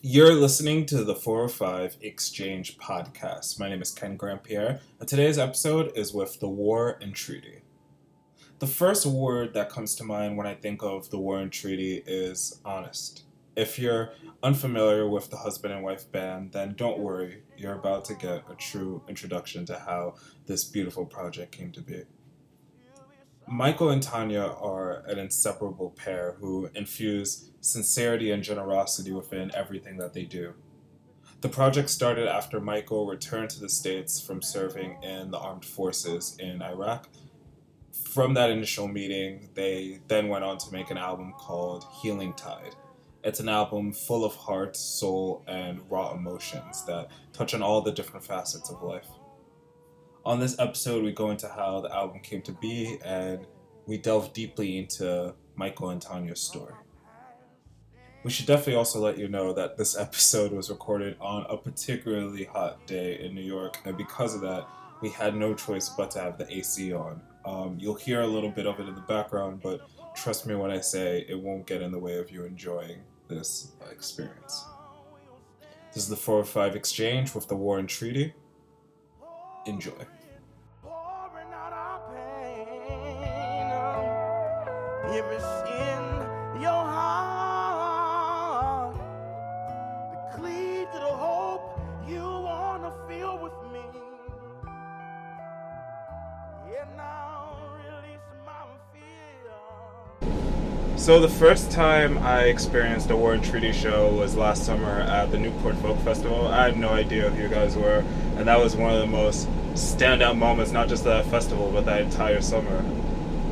You're listening to the 405 Exchange podcast. My name is Ken Grand-Pierre, and today's episode is with the War and Treaty. The first word that comes to mind when I think of the War and Treaty is honest. If you're unfamiliar with the husband and wife band, then don't worry. You're about to get a true introduction to how this beautiful project came to be. Michael and Tanya are an inseparable pair who infuse sincerity and generosity within everything that they do. The project started after Michael returned to the States from serving in the armed forces in Iraq. From that initial meeting, they then went on to make an album called Healing Tide. It's an album full of heart, soul, and raw emotions that touch on all the different facets of life. On this episode, we go into how the album came to be, and we delve deeply into Michael and Tanya's story. We should definitely also let you know that this episode was recorded on a particularly hot day in New York, and because of that, we had no choice but to have the AC on. You'll hear a little bit of it in the background, but trust me when I say it won't get in the way of you enjoying this experience. This is the 405 Exchange with the War and Treaty. Enjoy. If it's in your heart to cleave to the hope you want to feel with me, and now release my fear. So the first time I experienced a War and Treaty show was last summer at the Newport Folk Festival. I had no idea who you guys were, and that was one of the most standout moments, not just that festival, but that entire summer.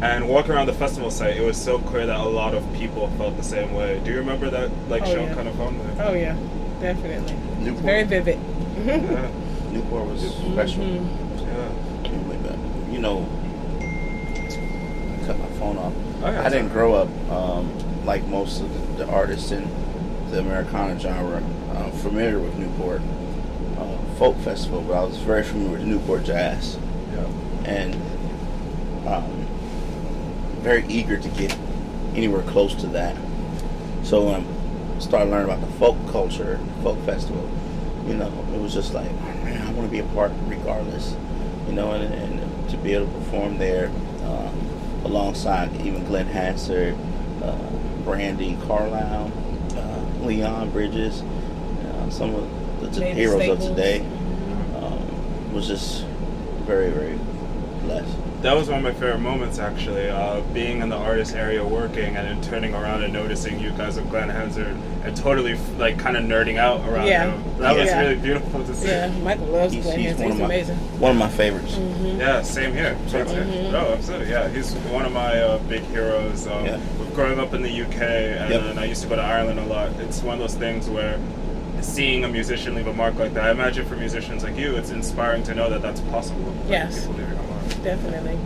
And walking around the festival site, it was so clear that a lot of people felt the same way. Do you remember that, like, show kind of on there? Oh, yeah, definitely. Newport. Very vivid. Yeah. Newport was special. Mm-hmm. Yeah. Like that. You know, cut my phone off. Oh, yeah, I didn't grow up like most of the artists in the Americana genre, familiar with Newport Folk Festival, but I was very familiar with Newport Jazz. Yeah. And very eager to get anywhere close to that. So when I started learning about the folk culture, folk festival, you know, it was just like, man, I want to be a part regardless, you know, and to be able to perform there alongside even Glenn Hansard, Brandy Carlisle, Leon Bridges, some of the heroes of today, was just very, very blessed. That was one of my favorite moments, actually, being in the artist area working and then turning around and noticing you guys with Glenn Hansard and totally, like, kind of nerding out around him. That was really beautiful to see. Yeah, Michael loves Glenn Hansard. He's amazing. One of my favorites. Mm-hmm. Yeah, same here. Mm-hmm. Oh, absolutely, yeah. He's one of my big heroes. Growing up in the UK, and then I used to go to Ireland a lot. It's one of those things where seeing a musician leave a mark like that, I imagine for musicians like you, it's inspiring to know that that's possible. Yes. Definitely.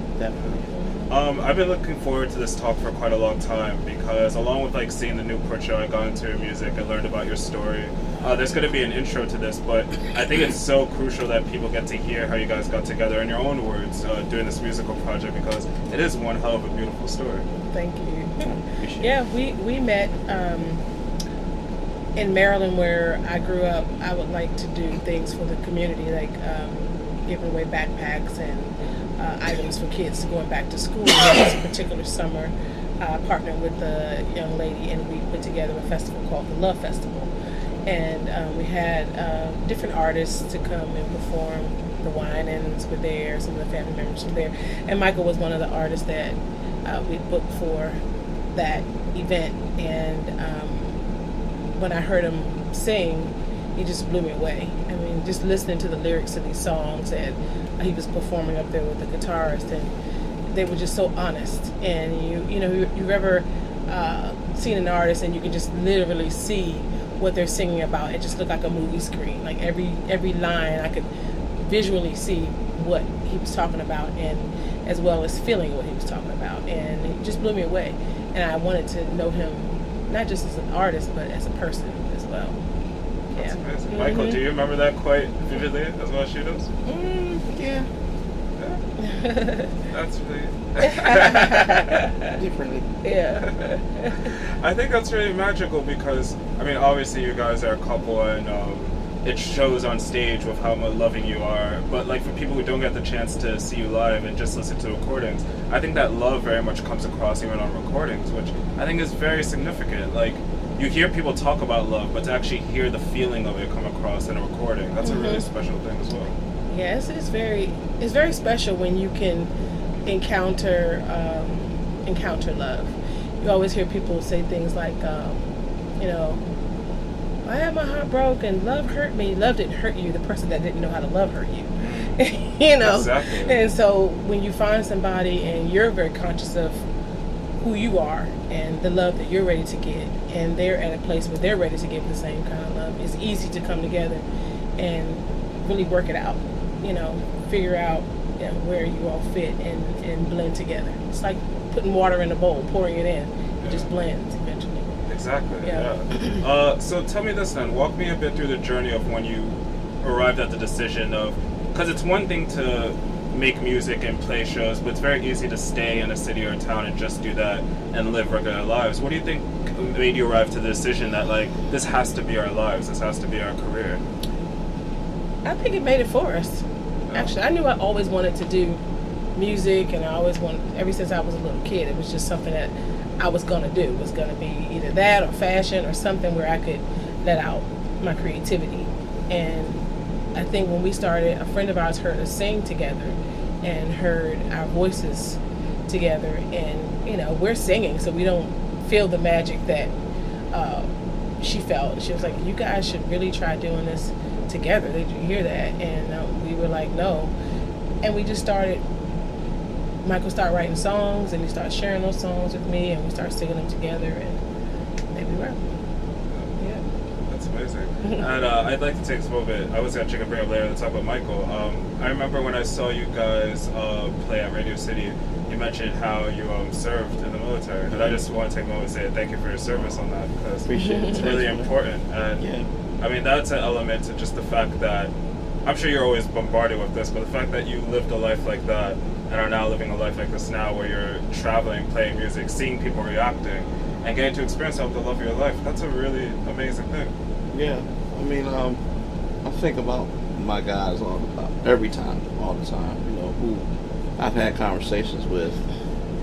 I've been looking forward to this talk for quite a long time because along with like seeing the Newport show, I got into your music, I learned about your story. There's going to be an intro to this, but I think it's so crucial that people get to hear how you guys got together in your own words doing this musical project, because it is one hell of a beautiful story. Thank you. Yeah, we met in Maryland where I grew up. I would like to do things for the community, like giving away backpacks and items for kids going back to school. This particular summer, I partnered with a young lady and we put together a festival called the Love Festival. And we had different artists to come and perform. The Winans were there, some of the family members were there. And Michael was one of the artists that we booked for that event. And when I heard him sing, he just blew me away. I mean, just listening to the lyrics of these songs, and he was performing up there with the guitarist, and they were just so honest. And you've ever seen an artist and you can just literally see what they're singing about. It just looked like a movie screen. Like every line, I could visually see what he was talking about, and as well as feeling what he was talking about. And it just blew me away. And I wanted to know him, not just as an artist, but as a person as well. That's amazing. Michael, do you remember that quite vividly as well as she does? Mm, yeah. That's really differently. Yeah. I think that's really magical because, I mean, obviously you guys are a couple and it shows on stage with how loving you are, but like for people who don't get the chance to see you live and just listen to recordings, I think that love very much comes across even on recordings, which I think is very significant. Like, you hear people talk about love, but to actually hear the feeling of it come across in a recording, that's a really special thing as well. Yes, yeah, it's very special when you can encounter love. You always hear people say things like, you know, I had my heart broken, love hurt me. Love didn't hurt you, the person that didn't know how to love hurt you. You know? Exactly. And so when you find somebody and you're very conscious of who you are and the love that you're ready to get, and they're at a place where they're ready to give the same kind of love, it's easy to come together and really work it out, you know, figure out, you know, where you all fit and blend together. It's like putting water in a bowl, pouring it in. It just blends eventually. Exactly, yeah. So tell me this then, walk me a bit through the journey of when you arrived at the decision of, because it's one thing to make music and play shows, but it's very easy to stay in a city or a town and just do that and live regular lives. What do you think made you arrive to the decision that, like, this has to be our lives, this has to be our career? I think it made it for us. Yeah. Actually, I knew I always wanted to do music, and I always wanted, ever since I was a little kid, it was just something that I was going to do. It was going to be either that or fashion or something where I could let out my creativity. And I think when we started, a friend of ours heard us sing together and heard our voices together, and, you know, we're singing, so we don't feel the magic that she felt. She was like, you guys should really try doing this together. Did you hear that? And we were like, no. And we just started, Michael started writing songs, and he started sharing those songs with me, and we started singing them together, and there we were. Yeah. That's amazing. And I'd like to take this moment. I was actually going to bring up later to talk about Michael. I remember when I saw you guys play at Radio City, you mentioned how you served in the military. And I just want to take a moment and say thank you for your service on that, because it's really important. And yeah. I mean, that's an element to just the fact that, I'm sure you're always bombarded with this, but the fact that you lived a life like that and are now living a life like this now, where you're traveling, playing music, seeing people reacting, and getting to experience all the love of your life, that's a really amazing thing. Yeah, I mean, I think about my guys all the time, you know, who I've had conversations with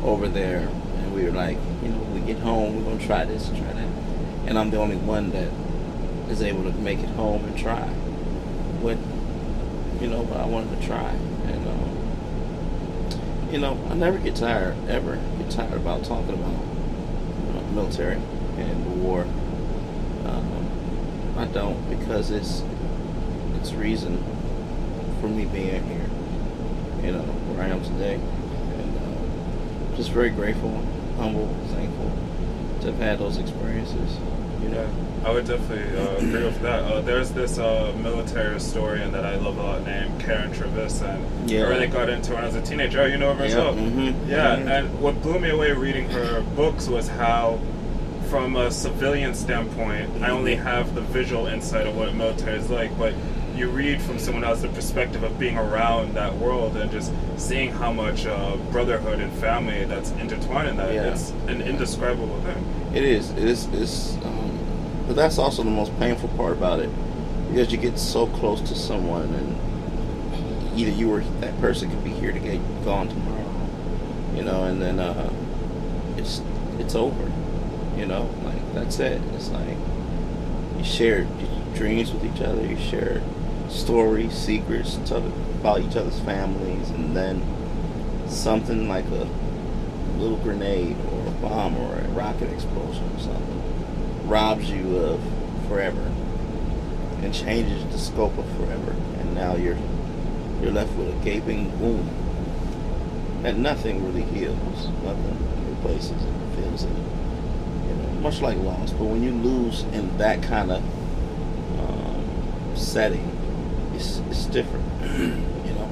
over there, and we were like, you know, we get home, we're going to try this and try that, and I'm the only one that is able to make it home and try what I wanted to try. And you know, I never get tired about talking about the military and the war. I don't, because it's reason for me being here, you know, where I am today. And just very grateful, humble, thankful to have had those experiences, you know. I would definitely agree with that. There's this military historian that I love a lot named Karen Travis, and I really got into when I was a teenager. Oh, you know her myself. And what blew me away reading her books was how, from a civilian standpoint, I only have the visual insight of what military is like, but you read from someone else's perspective of being around that world and just seeing how much brotherhood and family that's intertwined in that. Yeah. It's an indescribable thing. It is. But that's also the most painful part about it, because you get so close to someone, and either you or that person could be here to get gone tomorrow, you know, and then it's over, you know, like that's it. It's like you share dreams with each other, you share stories, secrets about each other's families, and then something like a little grenade or a bomb or a rocket explosion or something robs you of forever and changes the scope of forever, and now you're left with a gaping wound and nothing really heals, nothing replaces it, fills it, you know, much like loss. But when you lose in that kind of setting, it's different. You know.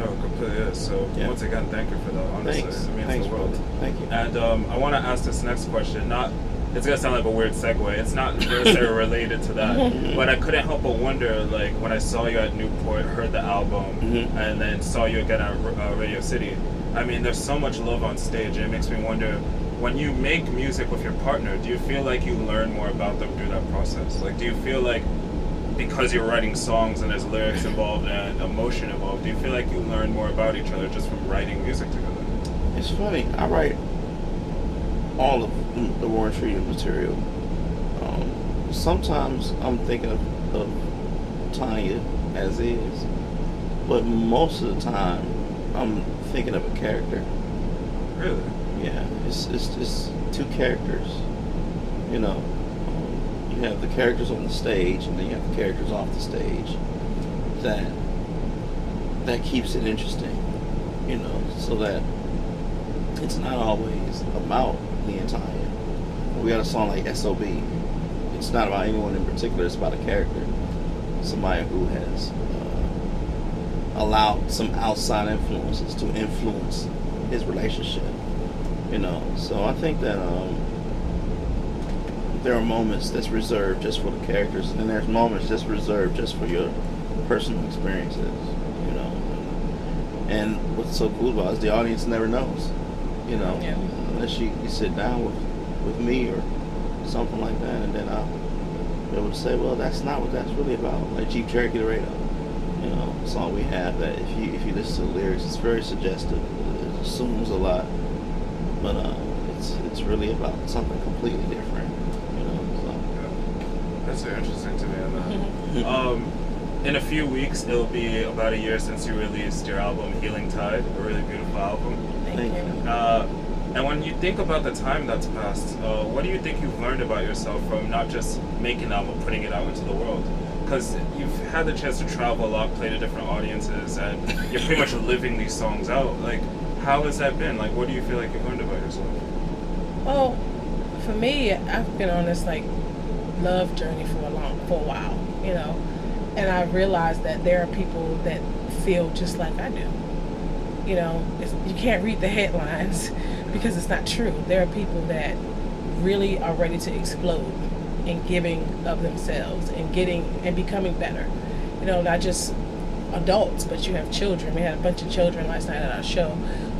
No, completely is. So once again, thank you for that, honestly. Thanks. It means the world. Thank you. And I want to ask this next question, not It's gonna sound like a weird segue. It's not necessarily related to that, but I couldn't help but wonder, like, when I saw you at Newport, heard the album, mm-hmm. and then saw you again at Radio City. I mean, there's so much love on stage. It makes me wonder, when you make music with your partner, do you feel like you learn more about them through that process? Like, do you feel like, because you're writing songs and there's lyrics involved and emotion involved, do you feel like you learn more about each other just from writing music together? It's funny. I write all of the War and Treaty material. Sometimes I'm thinking of Tanya as is, but most of the time I'm thinking of a character. Really? Yeah. It's two characters. You know, you have the characters on the stage, and then you have the characters off the stage. That keeps it interesting. You know, so that it's not always about the entire. We got a song like SOB. It's not about anyone in particular. It's about a character, somebody who has allowed some outside influences to influence his relationship. You know, so I think that there are moments that's reserved just for the characters, and then there's moments that's reserved just for your personal experiences. You know, and what's so cool about it is the audience never knows. You know, yeah. Unless you sit down with me or something like that, and then I'll be able to say, well, that's not what that's really about. Like Jeep Cherokee Laredo, you know, song we have that if you listen to the lyrics, it's very suggestive. It assumes a lot, but it's really about something completely different. You know, so. Yeah. That's so interesting to me. And, in a few weeks, it'll be about a year since you released your album Healing Tide, a really beautiful album. Thank you. And when you think about the time that's passed, what do you think you've learned about yourself from not just making an album, putting it out into the world? Because you've had the chance to travel a lot, play to different audiences, and you're pretty much living these songs out. Like, how has that been? Like, what do you feel like you've learned about yourself? Well, for me, I've been on this, like, love journey for a while, you know? And I realized that there are people that feel just like I do. You know, you can't read the headlines because it's not true. There are people that really are ready to explode in giving of themselves and getting and becoming better. You know, not just adults, but you have children. We had a bunch of children last night at our show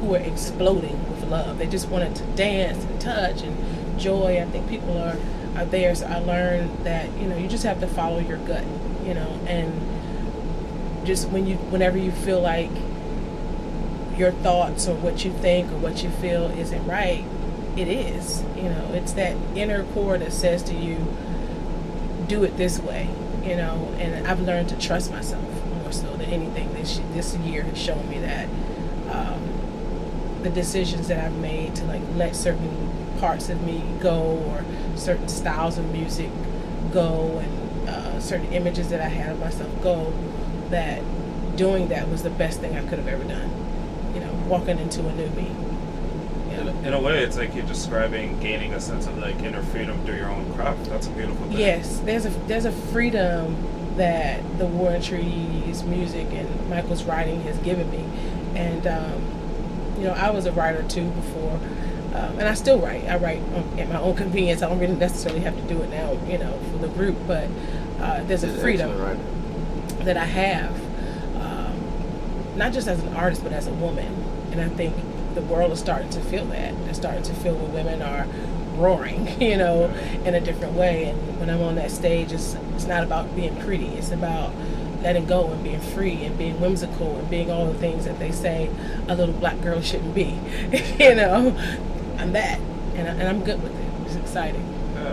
who were exploding with love. They just wanted to dance and touch and joy. I think people are there. So I learned that, you know, you just have to follow your gut, you know, and just whenever you feel like your thoughts or what you think or what you feel isn't right, it is. You know, it's that inner core that says to you, do it this way, you know, and I've learned to trust myself more so than anything. This year has shown me that the decisions that I've made to, like, let certain parts of me go or certain styles of music go and certain images that I had of myself go, that doing that was the best thing I could have ever done. You know, walking into a new me. Yeah. In a way, it's like you're describing gaining a sense of, like, inner freedom through your own craft. That's a beautiful thing. Yes, there's a freedom that the War and Treaty's music and Michael's writing has given me. And you know, I was a writer too before, and I still write. I write at my own convenience. I don't really necessarily have to do it now, you know, for the group. But there's a freedom that I have. Not just as an artist, but as a woman. And I think the world is starting to feel that. They're starting to feel where women are roaring, you know, in a different way. And when I'm on that stage, it's not about being pretty. It's about letting go and being free and being whimsical and being all the things that they say a little black girl shouldn't be. You know, I'm that. And I'm good with it. It's exciting.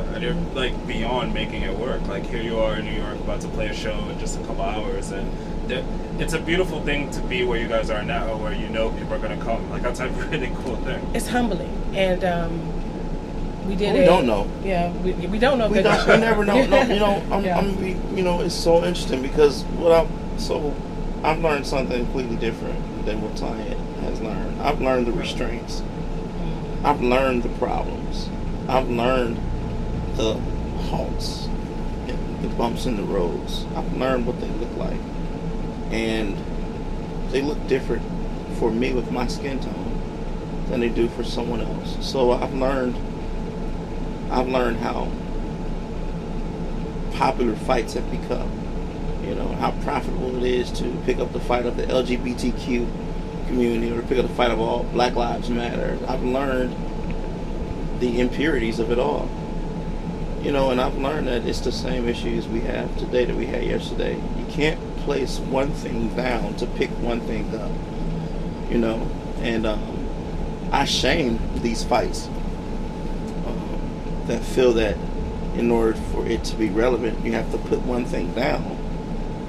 And you're, like, beyond making it work. Like, here you are in New York about to play a show in just a couple hours, and it's a beautiful thing to be where you guys are now, where you know people are going to come. Like, that's a really cool thing. It's humbling. And we don't know. Yeah, we don't know. We never know. No, you know, you know, it's so interesting because I've learned something completely different than what Tanya has learned. I've learned the restraints. I've learned the problems. I've learned the halts, the bumps in the roads. I've learned what they look like, and they look different for me with my skin tone than they do for someone else. So I've learned I've learned how popular fights have become, you know, how profitable it is to pick up the fight of the LGBTQ community or pick up the fight of all Black Lives Matter. I've learned the impurities of it all, you know, and I've learned that it's the same issues we have today that we had yesterday. You can't place one thing down to pick one thing up, you know, and I shame these fights that feel that in order for it to be relevant, you have to put one thing down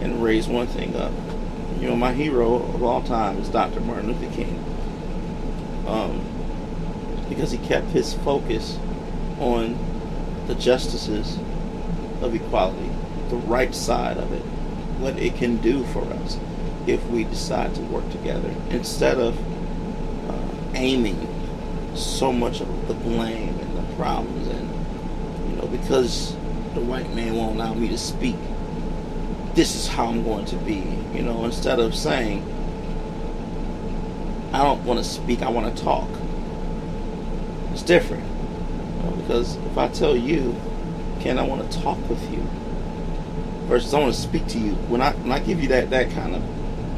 and raise one thing up. You know, my hero of all time is Dr. Martin Luther King, because he kept his focus on the justices of equality, the right side of it, what it can do for us if we decide to work together, instead of aiming so much of the blame and the problems and, you know, because the white man won't allow me to speak, this is how I'm going to be, you know, instead of saying, I don't want to speak, I want to talk. It's different, you know, because if I tell you, Ken, I want to talk with you, versus I want to speak to you. When I give you that kind of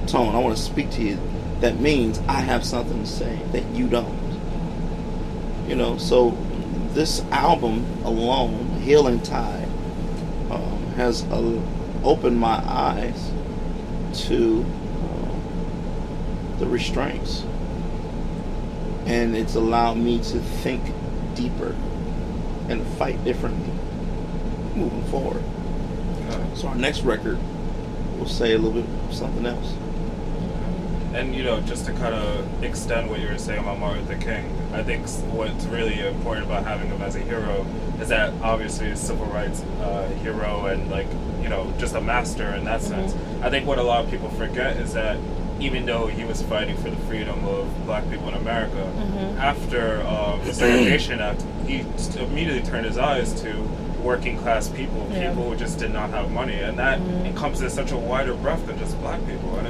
tone, I want to speak to you, that means I have something to say that you don't. You know, so this album alone, Healing Tide, has opened my eyes to the restraints. And it's allowed me to think deeper and fight differently moving forward. So our next record will say a little bit of something else. And, you know, just to kind of extend what you were saying about Martin Luther King, I think what's really important about having him as a hero is that obviously he's a civil rights hero and, like, you know, just a master in that sense. I think what a lot of people forget is that even though he was fighting for the freedom of black people in America, after the Segregation Act, he immediately turned his eyes to working class people, people who just did not have money, and that encompasses such a wider breadth than just black people, and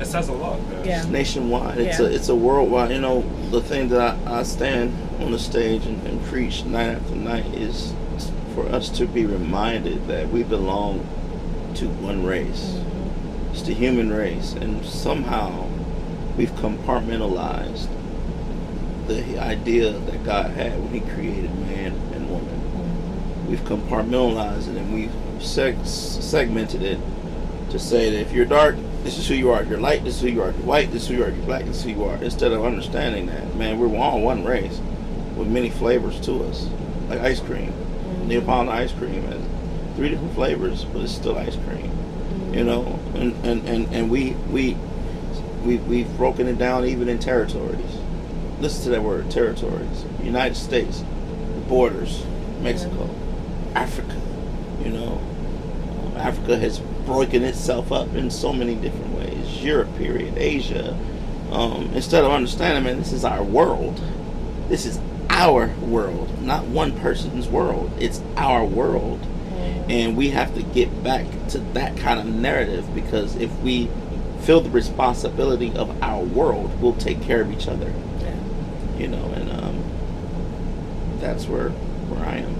it says a lot. It's nationwide. It's a worldwide. You know, the thing that I stand on the stage and preach night after night is for us to be reminded that we belong to one race. It's the human race, and somehow we've compartmentalized the idea that God had when he created man and woman. We've compartmentalized it, and we've segmented it to say that if you're dark, this is who you are. If you're light, this is who you are. If you're white, this is who you are. If you're black, this is who you are. Instead of understanding that, man, we're all one race with many flavors to us, like ice cream. Neapolitan ice cream has 3 different flavors, but it's still ice cream, you know. And we've broken it down even in territories. Listen to that word, territories. United States, the borders, Mexico. Africa, you know, Africa has broken itself up in so many different ways. Europe, period, Asia. Instead of understanding, man, this is our world. This is our world, not one person's world. It's our world, and we have to get back to that kind of narrative, because if we feel the responsibility of our world, we'll take care of each other. You know, and that's where I am.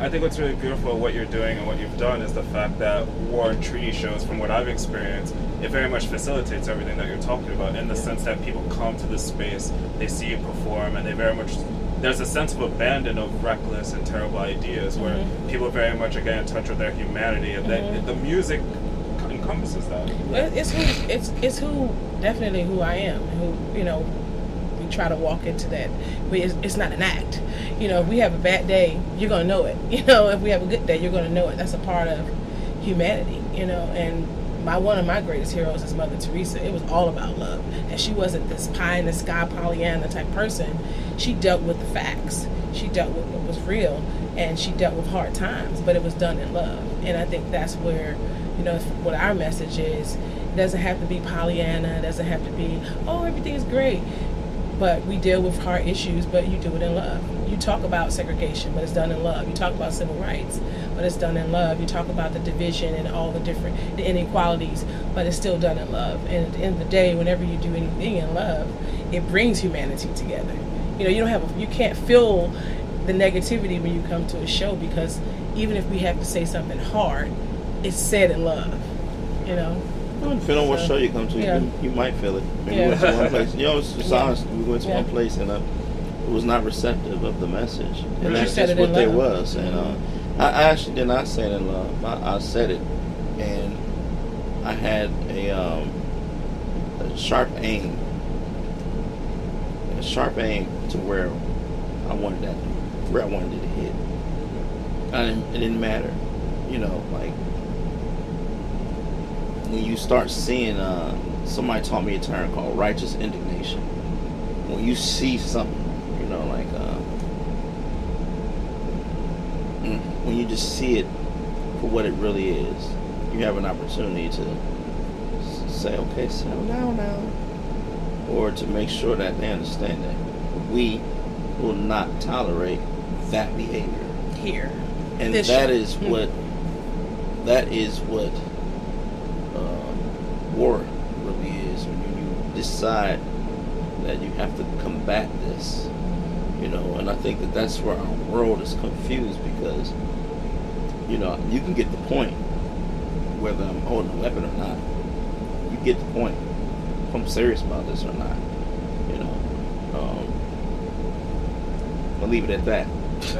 I think what's really beautiful what you're doing and what you've done is the fact that War and Treaty shows, from what I've experienced, it very much facilitates everything that you're talking about, in the sense that people come to this space, they see you perform, and they very much, there's a sense of abandon of reckless and terrible ideas where people very much are getting in touch with their humanity, and the music encompasses that. It's who definitely who I am, who, you know, we try to walk into that, but it's not an act. You know, if we have a bad day, you're going to know it. You know, if we have a good day, you're going to know it. That's a part of humanity, you know. And one of my greatest heroes is Mother Teresa. It was all about love. And she wasn't this pie-in-the-sky, Pollyanna type person. She dealt with the facts. She dealt with what was real. And she dealt with hard times, but it was done in love. And I think that's where, you know, what our message is. It doesn't have to be Pollyanna. It doesn't have to be, oh, everything's great. But we deal with hard issues, but you do it in love. You talk about segregation, but it's done in love. You talk about civil rights, but it's done in love. You talk about the division and all the inequalities, but it's still done in love. And at the end of the day, whenever you do anything in love, it brings humanity together. You know, you can't feel the negativity when you come to a show, because even if we have to say something hard, it's said in love, you know. Depending on what show you come to, yeah. you might feel it. Maybe we went to one place. You know, it's honest. We went to one place and it was not receptive of the message, and that's just what they was. And I actually did not say it in love. I said it, and I had a sharp aim. A sharp aim to where I wanted that, where I wanted it to hit. It didn't matter, you know, like. When you start seeing, somebody taught me a term called righteous indignation. When you see something, you know, like, when you just see it for what it really is, you have an opportunity to say, okay, settle down now. Or to make sure that they understand that we will not tolerate that behavior. Here. And that is what war really is, when you decide that you have to combat this, you know. And I think that's where our world is confused, because, you know, you can get the point whether I'm holding a weapon or not. You get the point if I'm serious about this or not, you know. I'll leave it at that.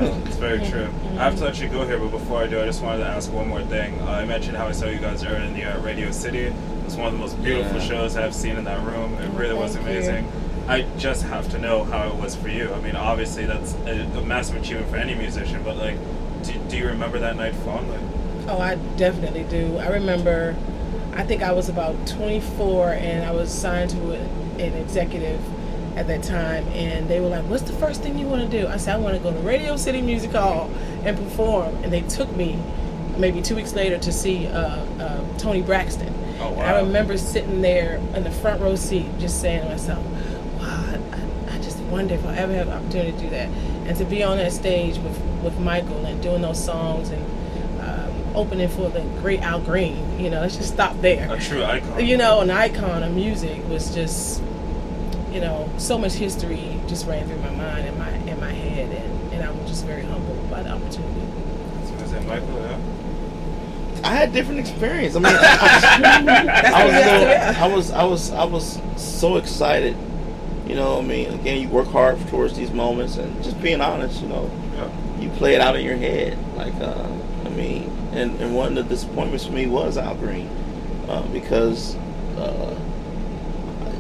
No, it's very true. I have to let you go here, but before I do, I just wanted to ask one more thing. I mentioned how I saw you guys earlier in the Radio City. It was one of the most beautiful shows I've seen in that room. It really was amazing. I just have to know how it was for you. I mean, obviously that's a massive achievement for any musician, but like, do you remember that night fondly? Oh, I definitely do. I remember, I think I was about 24 and I was signed to an executive at that time, and they were like, what's the first thing you want to do? I said, I want to go to Radio City Music Hall and perform. And they took me maybe 2 weeks later to see Tony Braxton. Oh, wow. I remember sitting there in the front row seat just saying to myself, wow, I just wonder if I'll ever have the opportunity to do that. And to be on that stage with Michael and doing those songs and opening for the great Al Green, you know, let's just stop there. A true icon. You know, an icon of music was just... You know, so much history just ran through my mind and my head, and I'm just very humbled by the opportunity. That's what Michael, yeah. I had different experience. I mean, I was so excited. You know, I mean, again, you work hard towards these moments, and just being honest, you know, you play it out in your head. Like, I mean, and one of the disappointments for me was Al Green, because.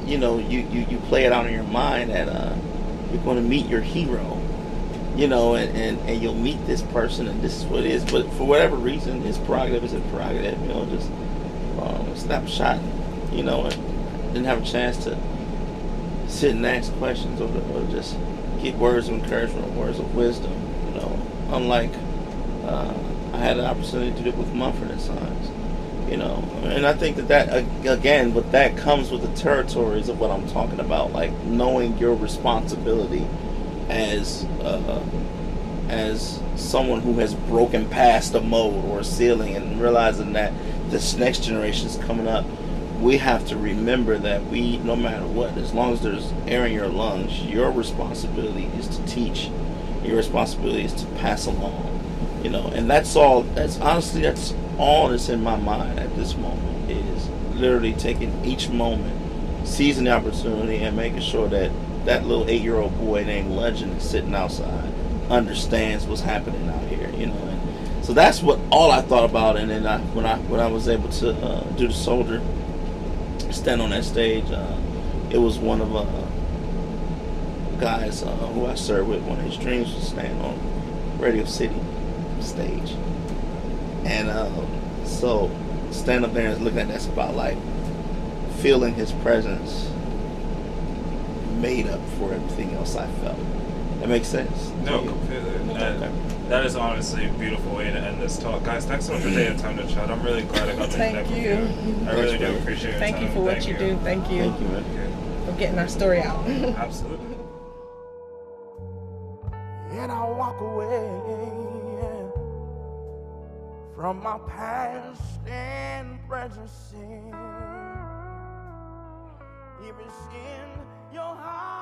You know, you play it out in your mind that you're going to meet your hero, you know, and you'll meet this person, and this is what it is. But for whatever reason, his prerogative is a prerogative, you know, just snapshot, you know, and didn't have a chance to sit and ask questions or just get words of encouragement or words of wisdom, you know. Unlike I had an opportunity to do it with Mumford and Sons. You know, and I think that again, but that comes with the territories of what I'm talking about, like knowing your responsibility as someone who has broken past a mold or a ceiling, and realizing that this next generation is coming up. We have to remember that we, no matter what, as long as there's air in your lungs, your responsibility is to teach. Your responsibility is to pass along. You know, and that's all. That's honestly, that's all that's in my mind at this moment, is literally taking each moment, seizing the opportunity, and making sure that that little 8-year-old boy named Legend is sitting outside understands what's happening out here, you know. And so that's what all I thought about. And then when I was able to do the Soldier, stand on that stage, it was one of guys who I served with. One of his dreams was to stand on Radio City stage. And so stand up there and looking at that spotlight, feeling his presence made up for everything else I felt. That makes sense? No, completely. That is honestly a beautiful way to end this talk. Guys, thanks so much for taking the time to chat. I'm really glad I got to connect with you. I really do appreciate it. Thank you for what you do. Thank you. Thank you, man. For getting our story out. Absolutely. And I walk away from my past and present sin, even sin, your heart.